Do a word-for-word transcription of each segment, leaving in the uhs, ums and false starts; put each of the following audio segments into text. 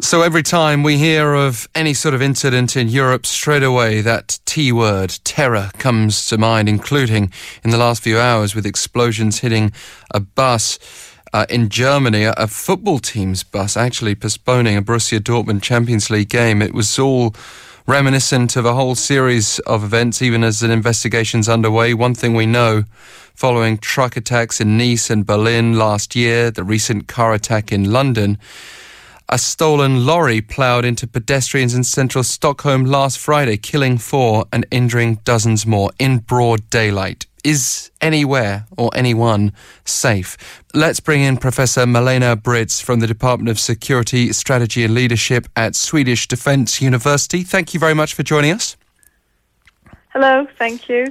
So every time we hear of any sort of incident in Europe, straight away that T word, terror, comes to mind, including in the last few hours with explosions hitting a bus uh, in Germany, a, a football team's bus actually postponing a Borussia Dortmund Champions League game. It was all reminiscent of a whole series of events, even as an investigation's underway. One thing we know, following truck attacks in Nice and Berlin last year, the recent car attack in London, a stolen lorry ploughed into pedestrians in central Stockholm last Friday, killing four and injuring dozens more in broad daylight. Is anywhere or anyone safe? Let's bring in Professor Malena Britz from the Department of Security, Strategy and Leadership at Swedish Defence University. Thank you very much for joining us. Hello, thank you.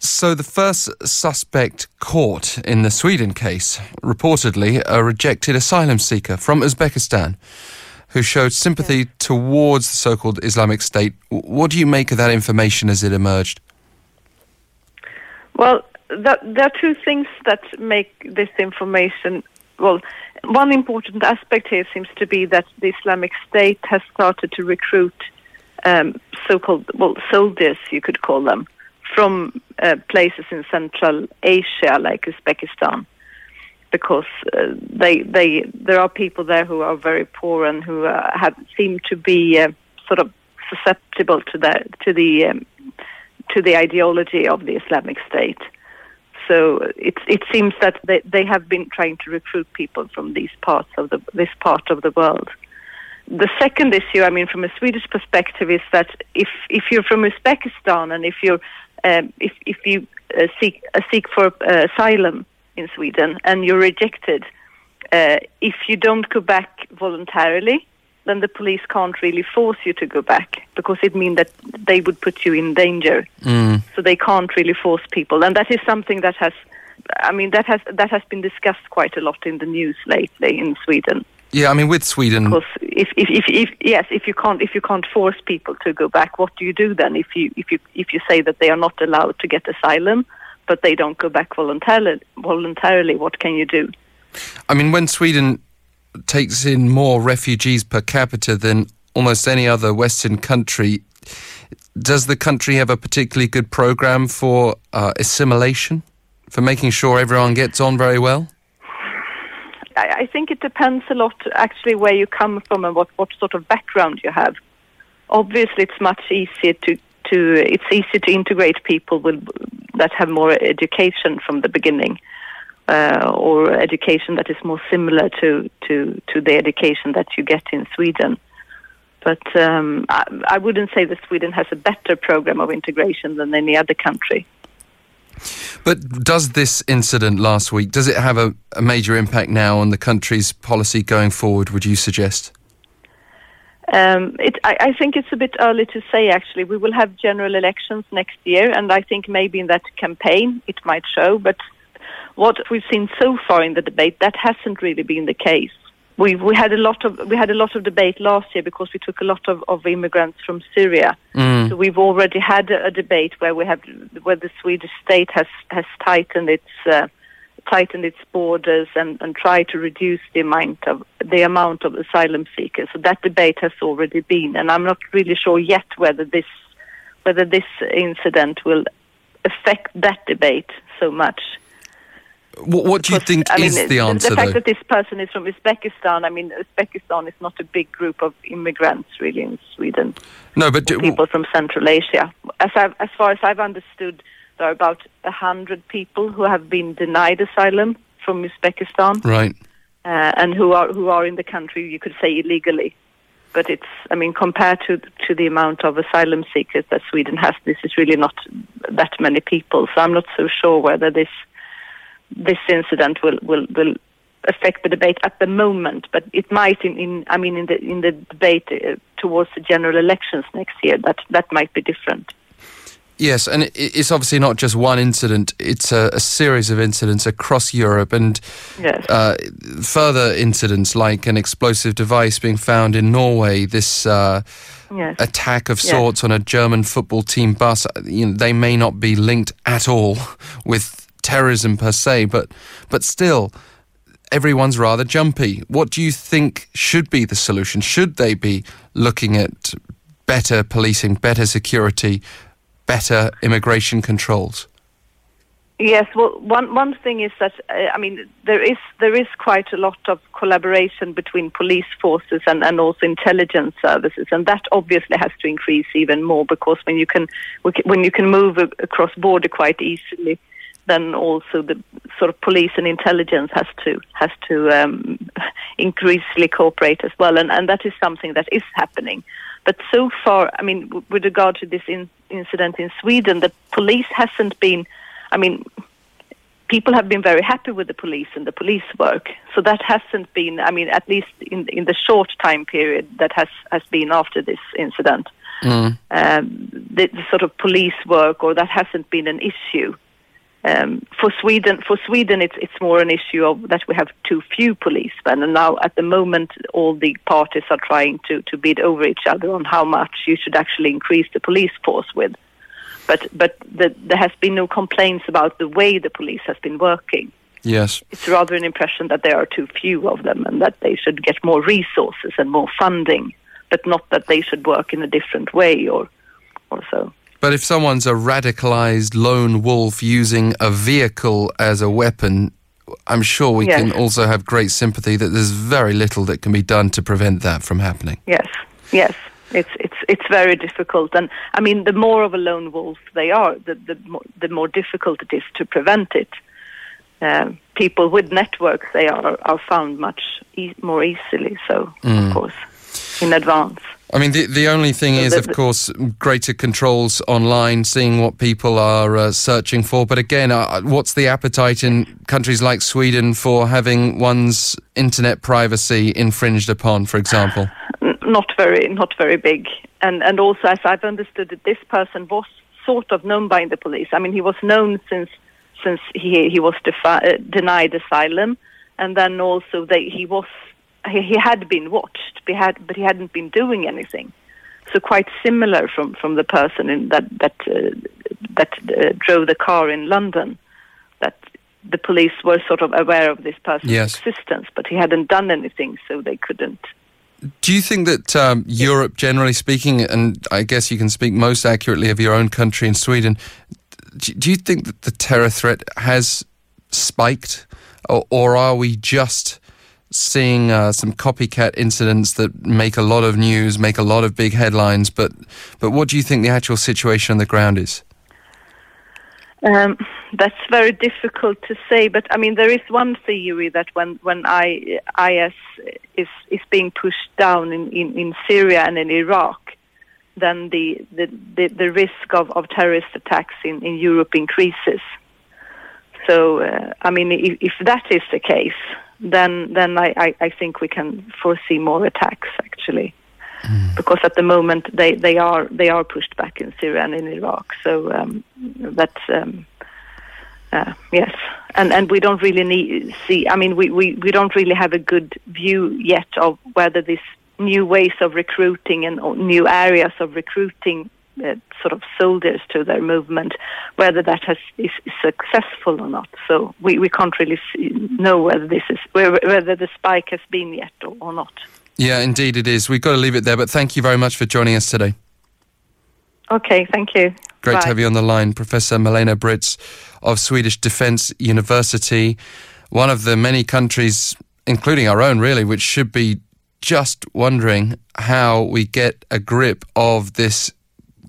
So the first suspect caught in the Sweden case, reportedly a rejected asylum seeker from Uzbekistan who showed sympathy yeah. towards the so-called Islamic State. What do you make of that information as it emerged? Well, that, there are two things that make this information, well, one important aspect here seems to be that the Islamic State has started to recruit um, so-called, well, soldiers, you could call them, from uh, places in Central Asia, like Uzbekistan, because uh, they they there are people there who are very poor and who uh, have seem to be uh, sort of susceptible to that to the um, to the ideology of the Islamic State. So it it seems that they, they have been trying to recruit people from these parts of the this part of the world. The second issue, I mean, from a Swedish perspective, is that if if you're from Uzbekistan and if you're Um, if, if you uh, seek uh, seek for uh, asylum in Sweden and you're rejected, uh, if you don't go back voluntarily, then the police can't really force you to go back because it means that they would put you in danger. Mm. So they can't really force people, and that is something that has, I mean, that has that has been discussed quite a lot in the news lately in Sweden. Yeah, I mean, with Sweden, because if, if if if yes, if you can't if you can't force people to go back, what do you do then? If you if you if you say that they are not allowed to get asylum, but they don't go back voluntarily, voluntarily, what can you do? I mean, when Sweden takes in more refugees per capita than almost any other Western country, does the country have a particularly good program for uh, assimilation, for making sure everyone gets on very well? I think it depends a lot, actually, where you come from and what, what sort of background you have. Obviously, it's much easier to, to it's easier to integrate people with, that have more education from the beginning, uh, or education that is more similar to, to, to the education that you get in Sweden. But um, I, I wouldn't say that Sweden has a better program of integration than any other country. But does this incident last week, does it have a, a major impact now on the country's policy going forward, would you suggest? Um, it, I, I think it's a bit early to say, actually. We will have general elections next year, and I think maybe in that campaign it might show. But what we've seen so far in the debate, that hasn't really been the case. We, we had a lot of we had a lot of debate last year because we took a lot of, of immigrants from Syria. Mm. So we've already had a, a debate where we have where the Swedish state has, has tightened its uh, tightened its borders and, and tried to reduce the amount of the amount of asylum seekers. So that debate has already been, and I'm not really sure yet whether this whether this incident will affect that debate so much. What, what do you because, think I is mean, the answer, The fact though? that this person is from Uzbekistan, I mean, Uzbekistan is not a big group of immigrants, really, in Sweden. No, but... Do, people from Central Asia. As, I've, as far as I've understood, there are about one hundred people who have been denied asylum from Uzbekistan. Right. Uh, and who are who are in the country, you could say, illegally. But it's, I mean, compared to to the amount of asylum seekers that Sweden has, this is really not that many people. So I'm not so sure whether this... This incident will, will, will affect the debate at the moment, but it might. In, in I mean, in the in the debate uh, towards the general elections next year, that that might be different. Yes, and it's obviously not just one incident; it's a, a series of incidents across Europe, and yes. uh, further incidents like an explosive device being found in Norway. This uh, yes. attack of sorts yes. on a German football team bus. You know, they may not be linked at all with terrorism per se, but but still, everyone's rather jumpy. What do you think should be the solution? Should they be looking at better policing, better security, better immigration controls? Yes, well, one one thing is that uh, I mean there is there is quite a lot of collaboration between police forces and, and also intelligence services, and that obviously has to increase even more, because when you can when you can move across border quite easily, then also the sort of police and intelligence has to has to um, increasingly cooperate as well, and and that is something that is happening. But so far, I mean, w- with regard to this in- incident in Sweden, the police hasn't been. I mean, people have been very happy with the police and the police work. So that hasn't been, I mean, at least in in the short time period that has, has been after this incident, mm. um, the, the sort of police work, or that hasn't been an issue. Um, for Sweden, for Sweden, it's it's more an issue of that we have too few policemen, and now at the moment all the parties are trying to, to bid over each other on how much you should actually increase the police force with. But but the, there has been no complaints about the way the police has been working. Yes. It's rather an impression that there are too few of them and that they should get more resources and more funding, but not that they should work in a different way or, or so. But if someone's a radicalized lone wolf using a vehicle as a weapon, I'm sure we yes. can also have great sympathy that there's very little that can be done to prevent that from happening. Yes, yes. It's it's it's very difficult, and I mean, the more of a lone wolf they are, the the more, the more difficult it is to prevent it. Uh, people with networks, they are are found much e- more easily. So mm. of course, in advance. I mean, the the only thing so is, the, of course, greater controls online, seeing what people are uh, searching for. But again, uh, what's the appetite in countries like Sweden for having one's internet privacy infringed upon, for example? Not very, not very big, and and also, as I've understood it, this person was sort of known by the police. I mean, he was known since since he he was defi- uh, denied asylum, and then also they he was he, he had been watched, but he, had, but he hadn't been doing anything. So quite similar from, from the person in that that uh, that uh, drove the car in London, that the police were sort of aware of this person's yes. existence, but he hadn't done anything, so they couldn't. Do you think that um, Europe, generally speaking, and I guess you can speak most accurately of your own country in Sweden, do you think that the terror threat has spiked, or, or are we just seeing uh, some copycat incidents that make a lot of news, make a lot of big headlines, but, but what do you think the actual situation on the ground is? Um, that's very difficult to say, but I mean, there is one theory that when when I, IS is is being pushed down in, in, in Syria and in Iraq, then the the, the, the risk of, of terrorist attacks in, in Europe increases. So, uh, I mean, if, if that is the case, then then I, I, I think we can foresee more attacks actually, mm. because at the moment they, they are they are pushed back in Syria and in Iraq. So. Um, That's um, uh, yes, and and we don't really need see. I mean, we, we, we don't really have a good view yet of whether these new ways of recruiting and new areas of recruiting uh, sort of soldiers to their movement, whether that has is, is successful or not. So we, we can't really see, know whether this is whether the spike has been yet or, or not. Yeah, indeed it is. We've got to leave it there. But thank you very much for joining us today. Okay, thank you. Great Bye. to have you on the line, Professor Malena Britz of Swedish Defence University, one of the many countries, including our own really, which should be just wondering how we get a grip of this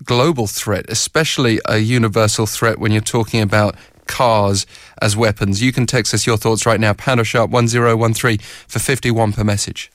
global threat, especially a universal threat when you're talking about cars as weapons. You can text us your thoughts right now, pound or sharp one zero one three for fifty-one per message.